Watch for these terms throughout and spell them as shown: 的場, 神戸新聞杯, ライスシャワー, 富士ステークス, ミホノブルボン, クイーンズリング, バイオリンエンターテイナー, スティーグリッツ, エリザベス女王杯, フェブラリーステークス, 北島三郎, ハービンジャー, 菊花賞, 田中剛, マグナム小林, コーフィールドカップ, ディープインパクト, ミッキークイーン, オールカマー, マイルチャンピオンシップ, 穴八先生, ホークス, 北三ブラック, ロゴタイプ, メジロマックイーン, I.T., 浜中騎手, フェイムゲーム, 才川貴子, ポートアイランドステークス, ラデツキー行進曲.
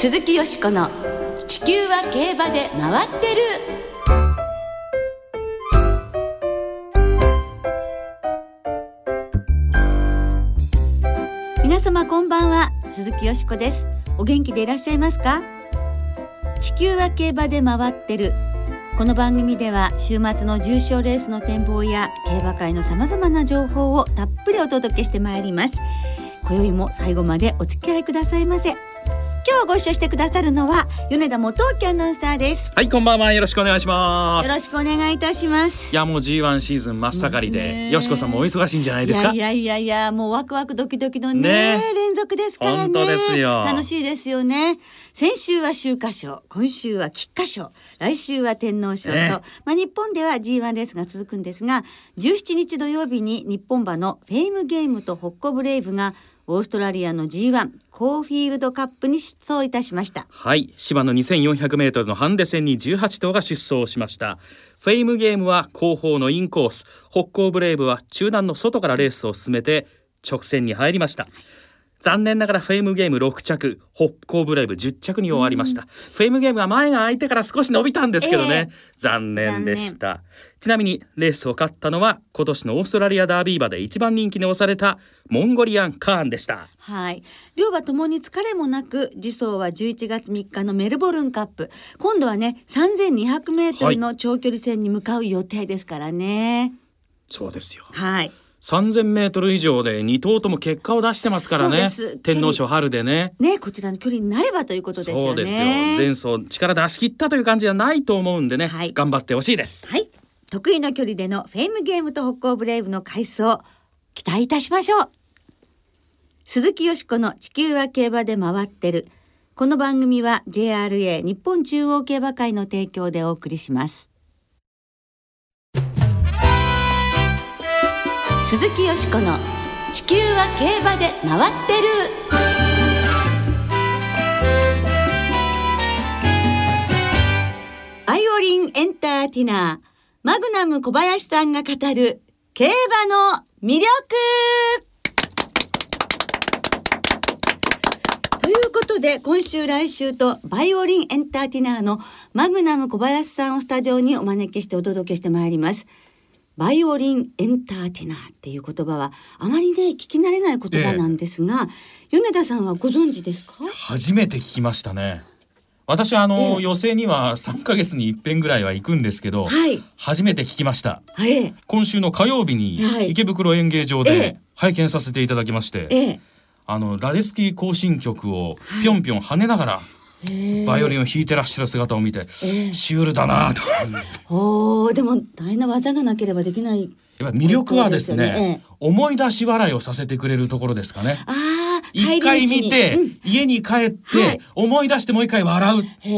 鈴木よしこの地球は競馬で回ってる。皆様こんばんは、鈴木よしこです。お元気でいらっしゃいますか？地球は競馬で回ってる。この番組では週末の重賞レースの展望や競馬界のさまざまな情報をたっぷりお届けしてまいります。今宵も最後までお付き合いくださいませ。今日ご一緒してくださるのは米田元興アナウンサーです。はい、こんばんは、よろしくお願いします。よろしくお願いいたします。いやもう G1 シーズン真っ盛りで、よしこさんもお忙しいんじゃないですか？いやもうワクワクドキドキの 連続ですからね。本当ですよ。楽しいですよね。先週は秋華賞、今週は菊花賞、来週は天皇賞と、日本では G1 レースが続くんですが、17日土曜日に日本馬のフェイムゲームとホッコブレイブがオーストラリアの G1 コーフィールドカップに出走いたしました。はい、芝の 2400m のハンデ戦に18頭が出走しました。フェイムゲームは後方のインコース、北港ブレイブは中段の外からレースを進めて直線に入りました。残念ながらフェイムゲーム6着、北港ブレイブ10着に終わりました。フェイムゲームは前が空いてから少し伸びたんですけどね、残念でした。ちなみにレースを勝ったのは今年のオーストラリアダービー馬で一番人気に押されたモンゴリアンカーンでした。はい、両馬ともに疲れもなく、次走は11月3日のメルボルンカップ、今度はね 3200 メートルの長距離戦に向かう予定ですからね。そうですよ。はい、3000メートル以上で2頭とも結果を出してますからね。天皇賞春でね、こちらの距離になればということですよね。そうですよ。前走力出し切ったという感じはないと思うんでね、頑張ってほしいです。はい、得意の距離でのフェイムゲームと北港ブレイブの快走、期待いたしましょう。鈴木よしこの地球は競馬で回ってる。この番組は JRA 日本中央競馬会の提供でお送りします。鈴木よしこの地球は競馬で回ってる。アイオリンエンターテイナーマグナム小林さんが語る競馬の魅力ということで、今週来週とバイオリンエンターテイナーのマグナム小林さんをスタジオにお招きしてお届けしてまいります。バイオリンエンターテイナーっていう言葉はあまりね聞き慣れない言葉なんですが、米田さんはご存知ですか？初めて聞きましたね。私は予選には3ヶ月に一遍ぐらいは行くんですけど、初めて聞きました。今週の火曜日に池袋演芸場で拝見させていただきまして、ラデツキー行進曲をぴょんぴょん跳ねながらバイオリンを弾いてらっしゃる姿を見て、シュールだなとお、でも大変な技がなければできない。やっぱ魅力はですね、思い出し笑いをさせてくれるところですかね。一回見て、家に帰って、思い出してもう一回笑う、こう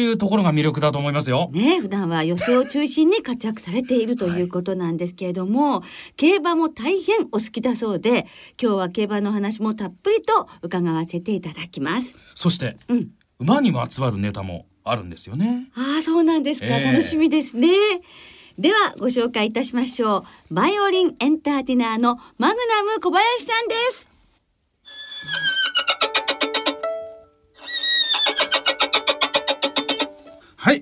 いうところが魅力だと思いますよ。普段は寄席を中心に活躍されているということなんですけれども、競馬も大変お好きだそうで、今日は競馬の話もたっぷりと伺わせていただきます。そして、馬にまつわるネタもあるんですよね。そうなんですか、楽しみですね。ではご紹介いたしましょう。バイオリンエンターテイナーのマグナム小林さんです。はい、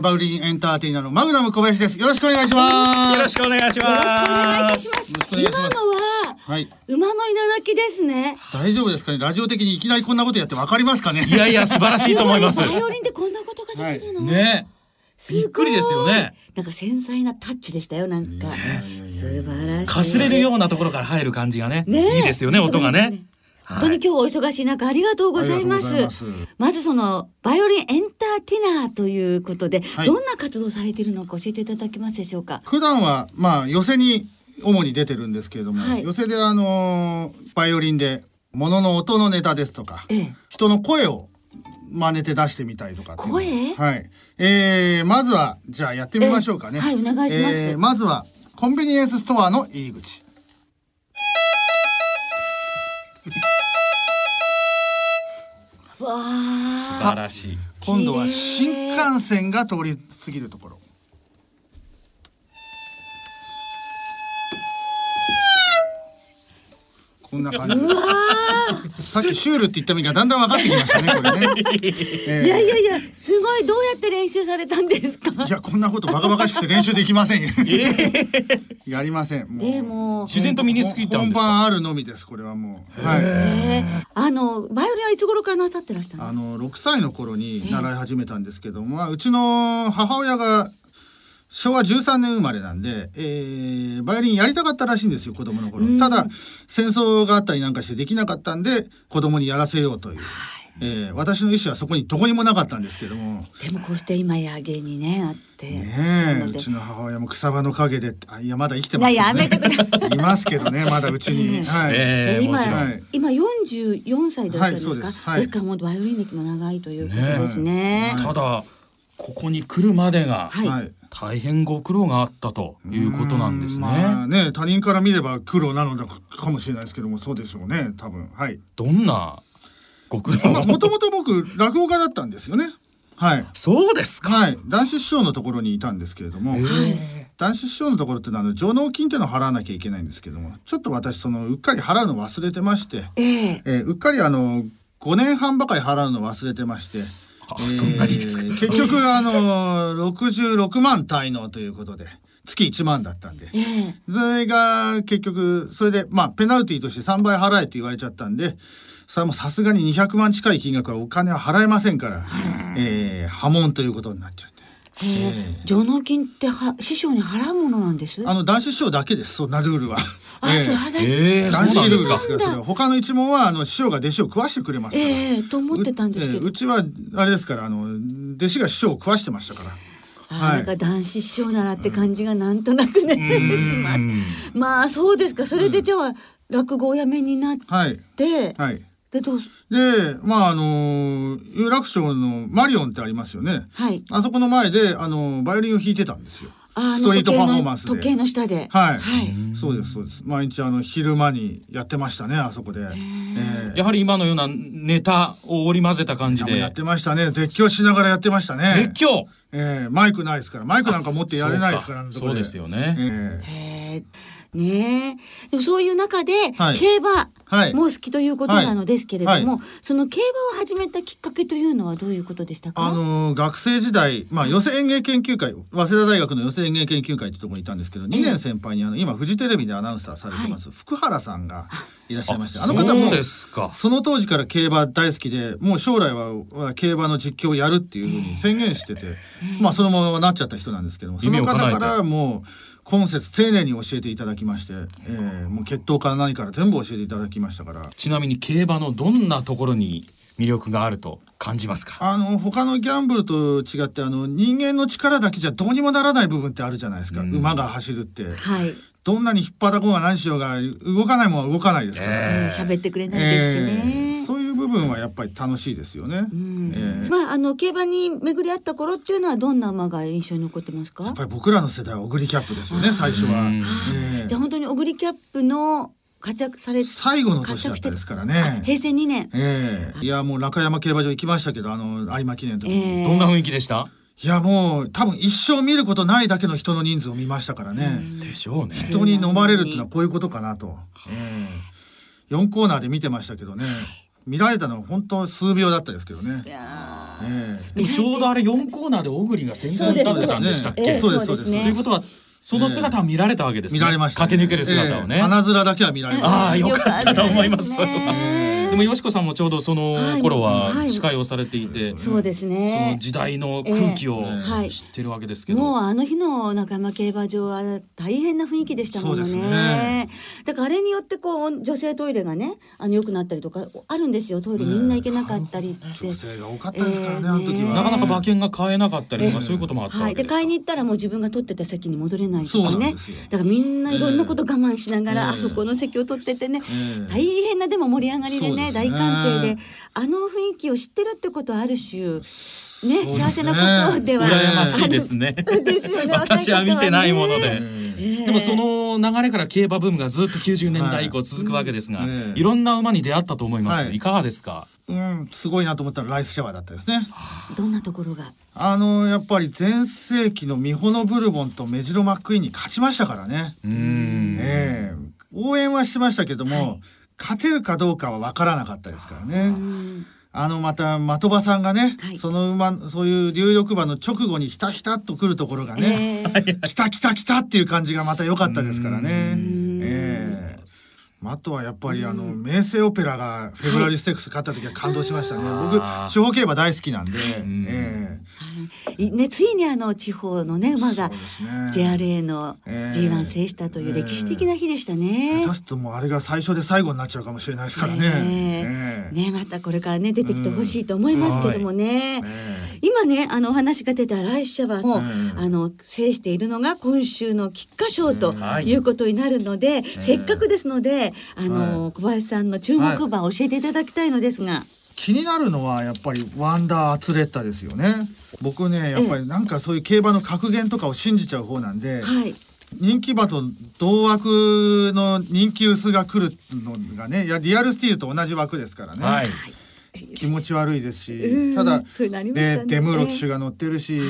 バイオリンエンターテイナーのマグナム小林です。よろしくお願いします。よろしくお願いします。今のは、馬のいなだきですね。大丈夫ですかね。ラジオ的にいきなりこんなことやってわかりますかね。いやいや素晴らしいと思います。バイオリンでこんなことができるの。びっくりですよね。なんか繊細なタッチでしたよ。なんか素晴らしい。かすれるようなところから入る感じがね、いいですよね。音がね。本当に今日お忙しい中ありがとうございます。まずそのバイオリンエンターテイナーということで、どんな活動されているのか教えていただけますでしょうか？普段は寄席に主に出てるんですけれども、寄席でバイオリンで物の音のネタですとか、人の声を真似て出してみたいとかっていう。声？まずはじゃあやってみましょうかね。はい、お願いします。まずはコンビニエンスストアの入り口。わー、素晴らしい。今度は新幹線が通り過ぎるところ。こんな感じです。さっきシュールって言ったみたいだんだん分かってきましたねこれね、いやいやいやすごい。どうやって練習されたんですか。いやこんなことバカバカしくて練習できませんよ、やりません。もう自然と身についたんですか。本番あるのみですこれはもう、はい。バイオリンはいつ頃から習ってらしたの。6歳の頃に習い始めたんですけども、うちの母親が昭和13年生まれなんで、バイオリンやりたかったらしいんですよ子供の頃。ただ戦争があったりなんかしてできなかったんで子供にやらせようという、私の意思はそこにどこにもなかったんですけども、でもこうして今や芸にねあってね、うちの母親も草葉の陰で、あ、いやまだ生きてますけどね、やめてください。いますけどねまだうちに、今44歳だったんですか。ですからもうバイオリン歴も長いということですね。ただここに来るまでが大変ご苦労があったということなんですね。まあね、他人から見れば苦労なのだかもしれないですけども、そうでしょうね多分、はい。どんなご苦労。もともと僕落語家だったんですよね。はい。そうですか。はい。談志師匠のところにいたんですけれども、談志師匠のところって上納金ってのを払わなきゃいけないんですけども、ちょっと私うっかり払うの忘れてまして、うっかり5年半ばかり払うの忘れてまして。そんなにですか。結局66万滞納ということで月1万だったんで、それが結局それでペナルティとして3倍払えと言われちゃったんで、それもさすがに200万近い金額はお金は払えませんから、破門ということになっちゃって。上納金って師匠に払うものなんです。談志師匠だけです。そんなルールは。談志ルールですから。他の一門は師匠が弟子を食わしてくれますから。と思ってたんですけど、うちはあれですから、弟子が師匠を食わしてましたから。なんか談志師匠ならって感じがなんとなくねします。まあそうですか。それでじゃあ落語をやめになって、で有楽町のマリオンってありますよね。あそこの前でバイオリンを弾いてたんですよ。ストリートパフォーマンスで。時計の下で。はい。そうですそうです。毎日昼間にやってましたねあそこで。やはり今のようなネタを織り交ぜた感じで。やってましたね。絶叫しながらやってましたね。絶叫。マイクないですから。マイクなんか持ってやれないですから。そうですよね。ねえ、でもそういう中で競馬も好きということなのですけれども、その競馬を始めたきっかけというのはどういうことでしたか。学生時代、寄席演芸研究会、早稲田大学の寄席演芸研究会ってところにいたんですけど、2年先輩に今フジテレビでアナウンサーされてます、福原さんがいらっしゃいまして、あの方もその当時から競馬大好きで、もう将来は競馬の実況をやるっていうふうに宣言してて、そのままなっちゃった人なんですけども、その方からもう今節丁寧に教えていただきまして、もう血統から何から全部教えていただきましたから。ちなみに競馬のどんなところに魅力があると感じますか。他のギャンブルと違って人間の力だけじゃどうにもならない部分ってあるじゃないですか、馬が走るって、どんなに引っ張ったこうが何しようが動かないものは動かないですから、喋ってくれないですしね、部分はやっぱり楽しいですよね。競馬に巡り合った頃っていうのはどんな馬が印象に残ってますか。やっぱり僕らの世代はオグリキャップですよね最初は。じゃあ本当にオグリキャップの活躍され最後の年だったですからね。平成2年。いやもう中山競馬場行きましたけど、有馬記念の時にどんな雰囲気でした。いやもう多分一生見ることないだけの人の人数を見ましたからね。でしょうね。人に飲まれるっていうのはこういうことかなと。4コーナーで見てましたけどね。見られたのは本当数秒だったですけどね。ちょうどあれ4コーナーで小栗が先頭に立ってたんでしたっけ。そうですそうです。ということはその姿は見られたわけですね。見られました。駆け抜ける姿をね。花面だけは見られました。ああよかったと思います。でもよしこさんもちょうどその頃は司会をされていて、そうですね。その時代の空気を知ってるわけですけど、もうあの日の中山競馬場は大変な雰囲気でしたものね。だからあれによって女性トイレがね良くなったりとかあるんですよ。トイレみんな行けなかったりって。女性が多かったですからねあの時は。なかなか馬券が買えなかったりとかそういうこともあったわけです。で買いに行ったらもう自分が取ってた席に戻れないとかね。だからみんないろんなこと我慢しながらあそこの席を取っててね、大変なでも盛り上がりでね。大歓声であの雰囲気を知ってるってことはある種ね幸せなことでは羨ましいですね。私は見てないもので、でもその流れから競馬ブームがずっと90年代以降続くわけですが、いろんな馬に出会ったと思います。いかがですか。すごいなと思ったらライスシャワーだったですね。どんなところが。やっぱり全盛期のミホノブルボンとメジロマックイーンに勝ちましたからね。応援はしましたけども勝てるかどうかは分からなかったですからね。また的場さんがね、はい、その馬、そういう留力馬の直後にひたひたっと来るところがね、きたきたきたっていう感じがまた良かったですからね。あとはやっぱり明星オペラがフェブラリーステークス勝った時は感動しましたね。僕地方競馬大好きなんで、ね、ついに地方のね馬が JRA の G1 制したという歴史的な日でしたね。下手すともうあれが最初で最後になっちゃうかもしれないですからね。またこれからね出てきてほしいと思いますけどもね。今ねお話が出た来社馬も制しているのが今週の菊花賞ということになるので、せっかくですので小林さんの注目馬を教えていただきたいのですが、気になるのはやっぱりワンダーアツレッタですよね。僕ねやっぱりなんかそういう競馬の格言とかを信じちゃう方なんで、人気馬と同枠の人気薄が来るのがね、リアルスティールと同じ枠ですからね、気持ち悪いですし、ただデムーロ騎手が乗ってるし、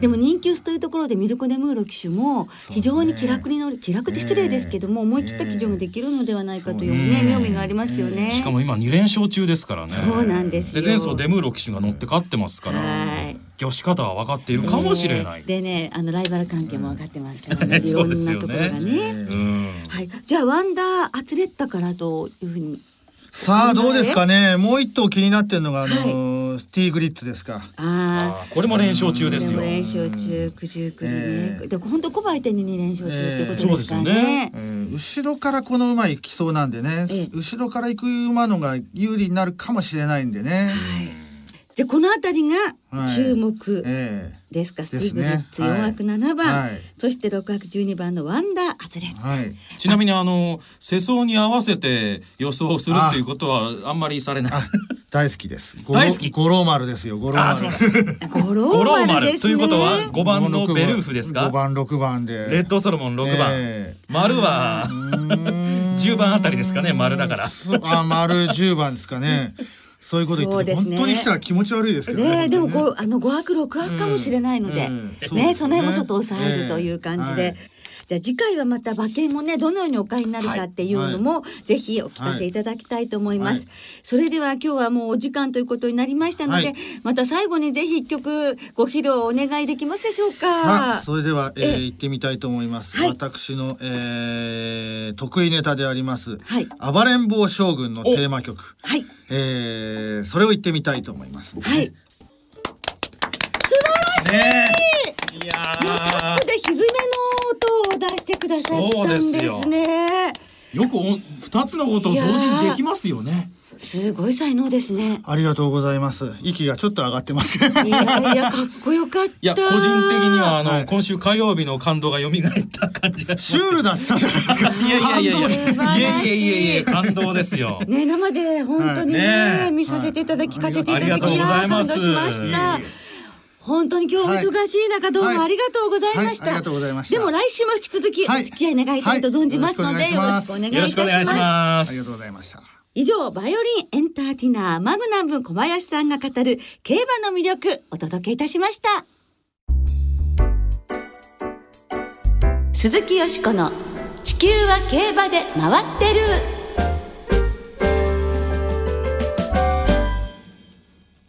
でも人気薄というところでミルコ・デムーロ騎手も非常に気楽で失礼ですけども思い切った騎乗ができるのではないかというね、妙味がありますよね。しかも今2連勝中ですからね。そうなんですよ。前走デムーロ騎手が乗って勝ってますから、寄し方は分かっているかもしれない。でねライバル関係も分かってますからね、いろんなところがね。じゃあワンダーアツレッタからというふうに、さあどうですかね。もう一頭気になってるのがスティーグリッツですか。これも連勝中ですよ。連勝中、九十九ね。で本当小馬相手に2連勝中ってことですかね。後ろからこの馬行きそうなんでね。後ろから行く馬のが有利になるかもしれないんでね。じゃこのあたりが注目ですか。スティーグリッツ4枠7番、そして6枠12番のワンダーアツレッタ。ちなみに世相に合わせて予想するっていうことはあんまりされない。大好きです。大好き。五郎丸ですよ。五郎丸。五郎丸ということは5番のベルーフですか。5番、6番で。レッドソロモン6番。丸は10番あたりですかね。丸だから。丸10番ですかね。そういうこと言ってて、本当に来たら気持ち悪いですけどね。でも5枠6枠かもしれないのでね、その辺もちょっと抑えるという感じで。じゃあ次回はまた馬券もね、どのようにお買いになるかっていうのもぜひお聞かせいただきたいと思います。それでは今日はもうお時間ということになりましたので、また最後にぜひ一曲ご披露お願いできますでしょうか。さあそれでは行ってみたいと思います。私の得意ネタであります暴れん坊将軍のテーマ曲、それを言ってみたいと思います。はい。素晴らしい。いやー。でひずめの音を出してくださったんですね。そうですよ。よく2つの音を同時にできますよね。すごい才能ですね。ありがとうございます。息がちょっと上がってます。いやいやかっこよかった。いや個人的には今週火曜日の感動が蘇った感じがします。シュールだったじゃないですか。いや感動ですよ。ね生で本当にね見させていただき感動しました。本当に今日お忙しい中どうもありがとうございました。でも来週も引き続きお付き合い願いたいと存じますのでよろしくお願いいたします。ありがとうございました。以上、バイオリンエンターテイナーマグナム小林さんが語る競馬の魅力お届けいたしました。鈴木よしこの地球は競馬で回ってる。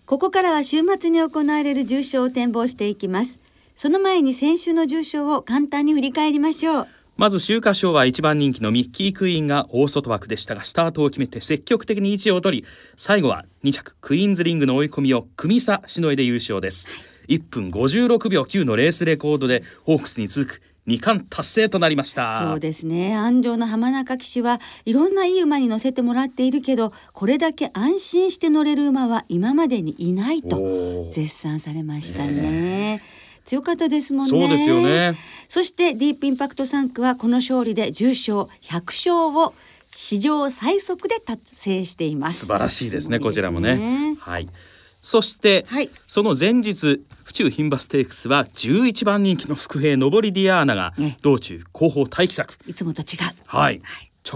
ここからは週末に行われる重賞を展望していきます。その前に先週の重賞を簡単に振り返りましょう。まず秋華賞は1番人気のミッキークイーンが大外枠でしたが、スタートを決めて積極的に位置を取り、最後は2着クイーンズリングの追い込みを組差しのいで優勝です。1分56秒9のレースレコードでホークスに続く2冠達成となりました。そうですね、安城の浜中騎手はいろんないい馬に乗せてもらっているけど、これだけ安心して乗れる馬は今までにいないと絶賛されましたね。強かったですもんね。そうですよね。そしてディープインパクト3区はこの勝利で10勝100勝を史上最速で達成しています。素晴らしいですね。こちらもね、はい。そして、その前日府中牝馬ステークスは11番人気の伏兵上りディアーナが道中後方待機策、いつもと違う、直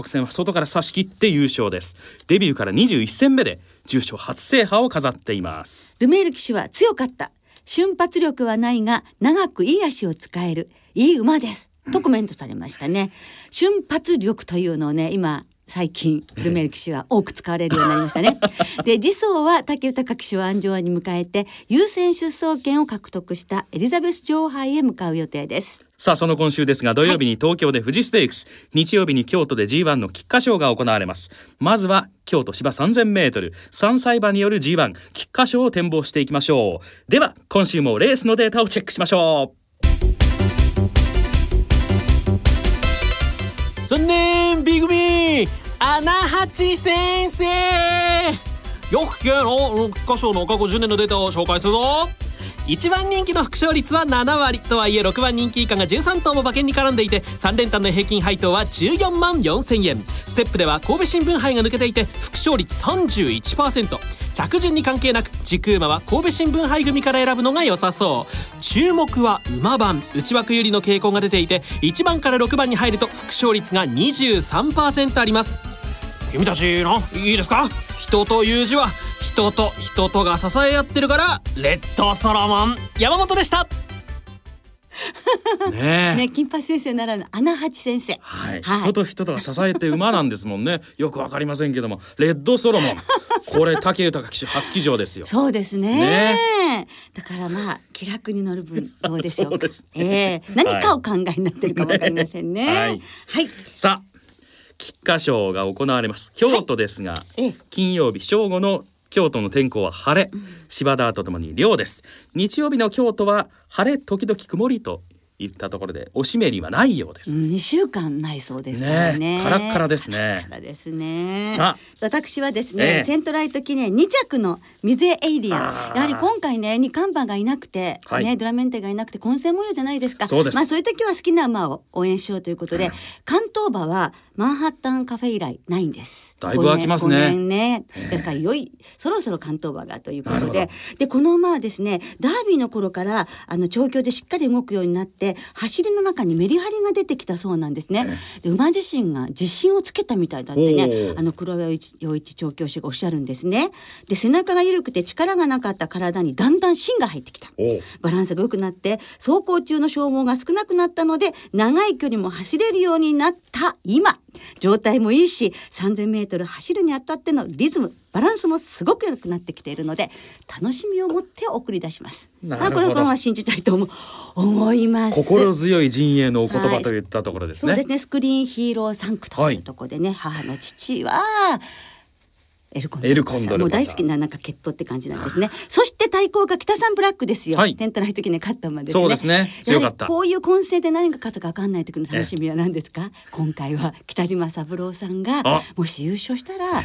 線は外から差し切って優勝です。デビューから21戦目で重賞初制覇を飾っています。ルメール騎手は強かった、瞬発力はないが長くいい足を使えるいい馬ですとコメントされましたね。瞬発力というのをね今最近フルメル騎手は多く使われるようになりましたねで次走は武豊騎手を安城に迎えて優先出走権を獲得したエリザベス女王杯へ向かう予定です。さあその今週ですが、土曜日に東京で富士ステークス、はい、日曜日に京都で G1 の菊花賞が行われます。まずは京都芝 3000m 3歳馬による G1 菊花賞を展望していきましょう。では今週もレースのデータをチェックしましょう。そんねんB組穴八先生、よく聞けの菊花賞の過去10年のデータを紹介するぞ。1番人気の副勝率は7割とはいえ、6番人気以下が13頭も馬券に絡んでいて、3連単の平均配当は14万4千円。ステップでは神戸新聞杯が抜けていて副勝率 31%、 着順に関係なく軸馬は神戸新聞杯組から選ぶのが良さそう。注目は馬番内枠有利の傾向が出ていて、1番から6番に入ると副勝率が 23% あります。君たちのいいですか、人という字は人と人とが支え合ってるから、レッドソロモン山本でしたね、金八先生ならぬ穴八先生、はいはい、人と人とが支えて馬なんですもんねよくわかりませんけども、レッドソロモンこれ武豊騎手初騎乗ですよ。そうです ねだからまあ気楽に乗る分どうでしょうかそうですね、何かを考えになってるかわかりませんね、はいはい、さあ菊花賞が行われます京都ですが、はい、金曜日正午の京都の天候は晴れ、芝田とともに涼です。日曜日の京都は晴れ時々曇りといったところで、おしめりはないようです、2週間ないそうですからね、カラッカラですね、カラですね。さあ私はですね、セントライト記念2着のミゼエイリアン、やはり今回ね二冠馬がいなくて、はいね、ドラメンテがいなくて混戦模様じゃないですか。 まあ、そういう時は好きな馬を応援しようということで、関東馬はマンハッタンカフェ以来ないんです。だいぶ空きますね、5年ね、だから良いそろそろ関東馬がということで、この馬はですねダービーの頃から調教でしっかり動くようになって、走りの中にメリハリが出てきたそうなんですね。で馬自身が自信をつけたみたいだってね、黒岩陽一調教師がおっしゃるんですね。で背中が緩くて力がなかった体にだんだん芯が入ってきた、バランスが良くなって走行中の消耗が少なくなったので長い距離も走れるようになった今、状態もいいし 3000m 走るにあたってのリズムバランスもすごく良くなってきているので、楽しみを持って送り出します。なるほど、これはこのまま信じたいと思います。心強い陣営のお言葉といったところですね、はい、そうですね。スクリーンヒーローサンクというところでね、はい、母の父はエルコンドルも大好きな、なんか血統って感じなんですねそして対抗が北三ブラックですよ、はい、テントライト記念勝った馬ですね。そうですね、強かった。こういう混戦で何が勝つか分かんない時の楽しみは何ですか。今回は北島三郎さんがもし優勝したら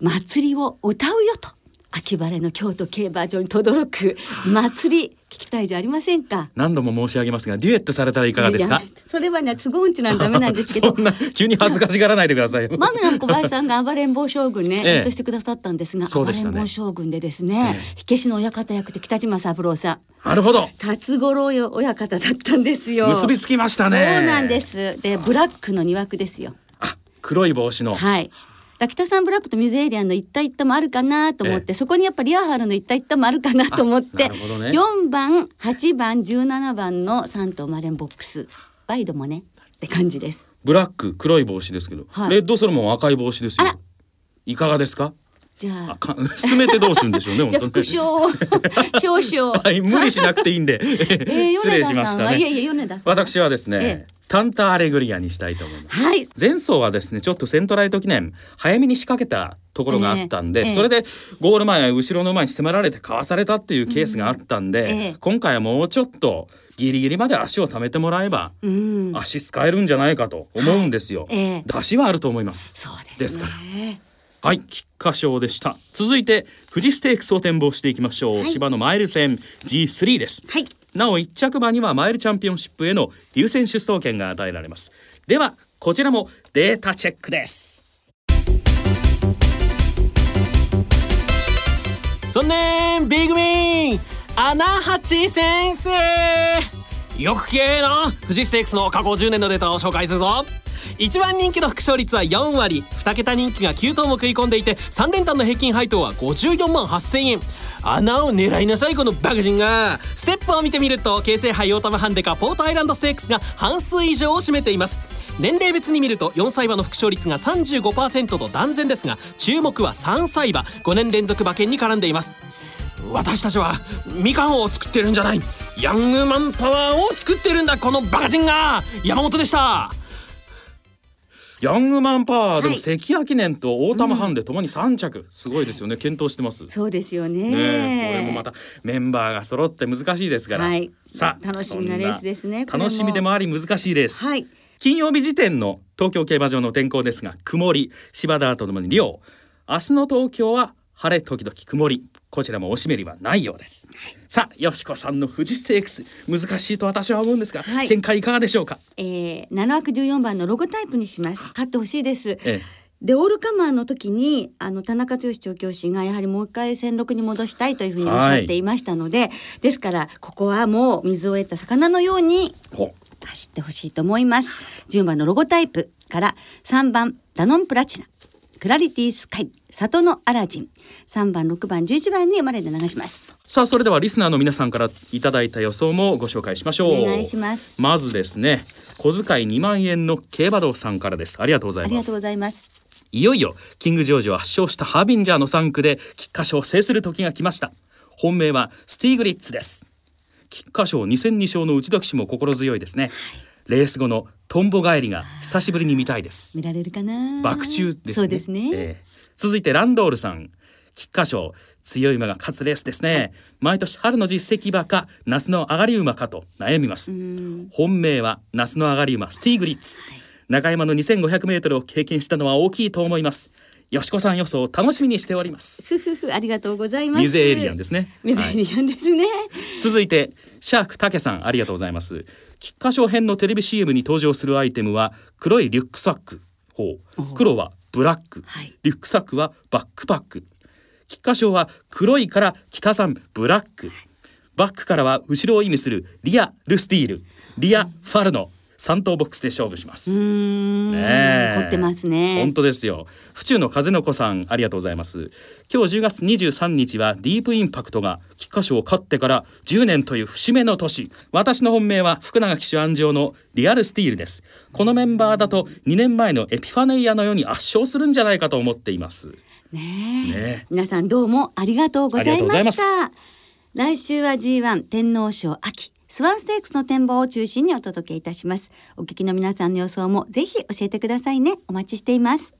祭りを歌うよと、秋晴れの京都競馬場に轟く祭り聞きたいじゃありませんか。何度も申し上げますがデュエットされたらいかがですか。それはね都合んちなんダメなんですけどそんな急に恥ずかしがらないでくださいよマグナム小林さんが暴れん坊将軍ね、演奏してくださったんですが、ね、暴れん坊将軍でですね、火消しの親方役で北島三郎さん、なるほど、辰五郎親方だったんですよ。結びつきましたね。そうなんです。でブラックの2枠ですよ。あ、黒い帽子の、はい、北三ブラックとミゼエリアンの一体一体もあるかなと思って、そこにやっぱリアハルの一体一体もあるかなと思って、ね、4番8番17番の3頭マレンボックスワイドもねって感じです。ブラック黒い帽子ですけど、はい、レッドソロモン赤い帽子ですよ。いかがですか。じゃあ進めてどうするんでしょうねじゃあ副賞少々、はい、無理しなくていいんで、失礼しましたね。いやいや米田さん、私はですね、タンタアレグリアにしたいと思います、はい、前走はですねちょっとセントライト記念早めに仕掛けたところがあったんで、それでゴール前後ろの馬に迫られてかわされたっていうケースがあったんで、今回はもうちょっとギリギリまで足を溜めてもらえば、足使えるんじゃないかと思うんですよ、出しはあると思います。そうですね、ですからはい、菊花賞でした。続いて富士ステークスを展望していきましょう、はい、芝のマイル戦 G3 です、はい、なお1着馬にはマイルチャンピオンシップへの優先出走権が与えられます。ではこちらもデータチェックです。そんねん B組穴八先生、よく聞けの富士ステークスの過去10年のデータを紹介するぞ。1番人気の副勝率は4割、2桁人気が9頭も食い込んでいて、3連単の平均配当は54万8千円。穴を狙いなさいこのバカ人が。ステップを見てみると京成杯オータムハンデかポートアイランドステークスが半数以上を占めています。年齢別に見ると4歳馬の副勝率が 35% と断然ですが、注目は3歳馬、5年連続馬券に絡んでいます。私たちはみかんを作ってるんじゃない、ヤングマンパワーを作ってるんだ、このバカ人が。山本でした。ヤングマンパワーでも関明年と大玉ハンデともに3着、すごいですよね。検討してます。そうですよ ね、これもまたメンバーが揃って難しいですから、はい、さあ楽しみなレースですね。楽しみでもあり難しいレース、はい、金曜日時点の東京競馬場の天候ですが、曇り、芝ダートともに涼。明日の東京は晴れ時々曇り、こちらもおしめりはないようです、はい、さあよしこさんの富士ステークス、難しいと私は思うんですが、はい、見解いかがでしょうか。7枠14番のロゴタイプにします。勝ってほしいです、でオールカマーの時に田中剛調教師がやはりもう一回戦力に戻したいというふうにおっしゃっていましたので、はい、ですからここはもう水を得た魚のように走ってほしいと思います。10番のロゴタイプから3番ダノンプラチナ、クラリティスカイ、里のアラジン、3番6番11番に生まれて流します。さあそれではリスナーの皆さんからいただいた予想もご紹介しましょう。お願いします。まずですね、小遣い2万円の競馬道さんからです。ありがとうございます。ありがとうございます。いよいよキングジョージを圧勝したハービンジャーの3区で菊花賞を制する時が来ました。本命はスティーグリッツです。菊花賞2戦2勝の内田騎手も心強いですね、はい、レース後のトンボ帰りが久しぶりに見たいです。見られるかな。爆中ですね。そうですね、続いてランドールさん、菊花賞強い馬が勝つレースですね、はい、毎年春の実績馬か夏の上がり馬かと悩みます。本命は夏の上がり馬スティーグリッツ、はい、中山の 2500m を経験したのは大きいと思います。よしこさん予想を楽しみにしております。ありがとうございます。ミゼエリアンですね。ミゼエリアンですね、はい、続いてシャークタケさん、ありがとうございます。菊花賞編のテレビ CM に登場するアイテムは黒いリュックサック、黒はブラック、はい、リュックサックはバックパック。菊花賞は黒いから北さんブラック、バックからは後ろを意味するリアルスティール、リアファルノ、3頭ボックスで勝負します。うーん、凝ってますね。本当ですよ。府中の風の子さん、ありがとうございます。今日10月23日はディープインパクトが菊花賞を勝ってから10年という節目の年。私の本命は福永騎手鞍上のリアルスティールです。このメンバーだと2年前のエピファネイアのように圧勝するんじゃないかと思っていますね。皆さんどうもありがとうございました。来週は G1 天皇賞秋スワンステークスの展望を中心にお届けいたします。お聞きの皆さんの予想もぜひ教えてくださいね。お待ちしています。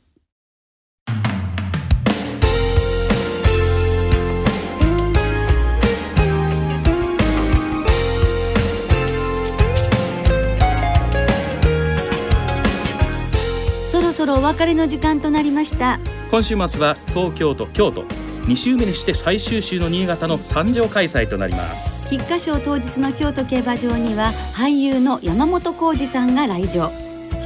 そろそろお別れの時間となりました。今週末は東京と京都、2週目にして最終週の新潟の3場開催となります。菊花賞当日の京都競馬場には俳優の山本浩二さんが来場、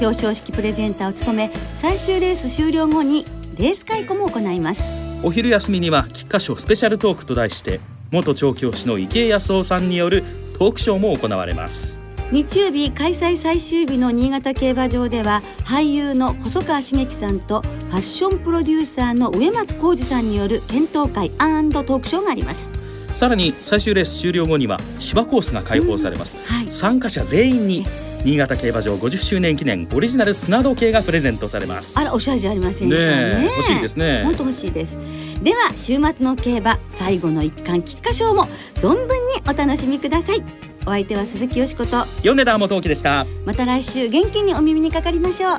表彰式プレゼンターを務め、最終レース終了後にレース解雇も行います。お昼休みには菊花賞スペシャルトークと題して元調教師の池井康雄さんによるトークショーも行われます。日曜日開催最終日の新潟競馬場では俳優の細川茂樹さんとファッションプロデューサーの植松浩二さんによる検討会&トークショーがあります。さらに最終レース終了後には芝コースが開放されます、はい、参加者全員に新潟競馬場50周年記念オリジナル砂時計がプレゼントされます。あら、おしゃれじゃありませんか ね、欲しいですね。本当欲しいです。では週末の競馬最後の一環菊花賞も存分にお楽しみください。お相手は鈴木よしこと米田元興でした。また来週元気にお耳にかかりましょう。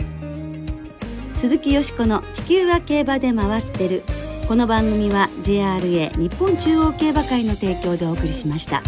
鈴木よしこの地球は競馬で回ってる。この番組は JRA 日本中央競馬会の提供でお送りしました。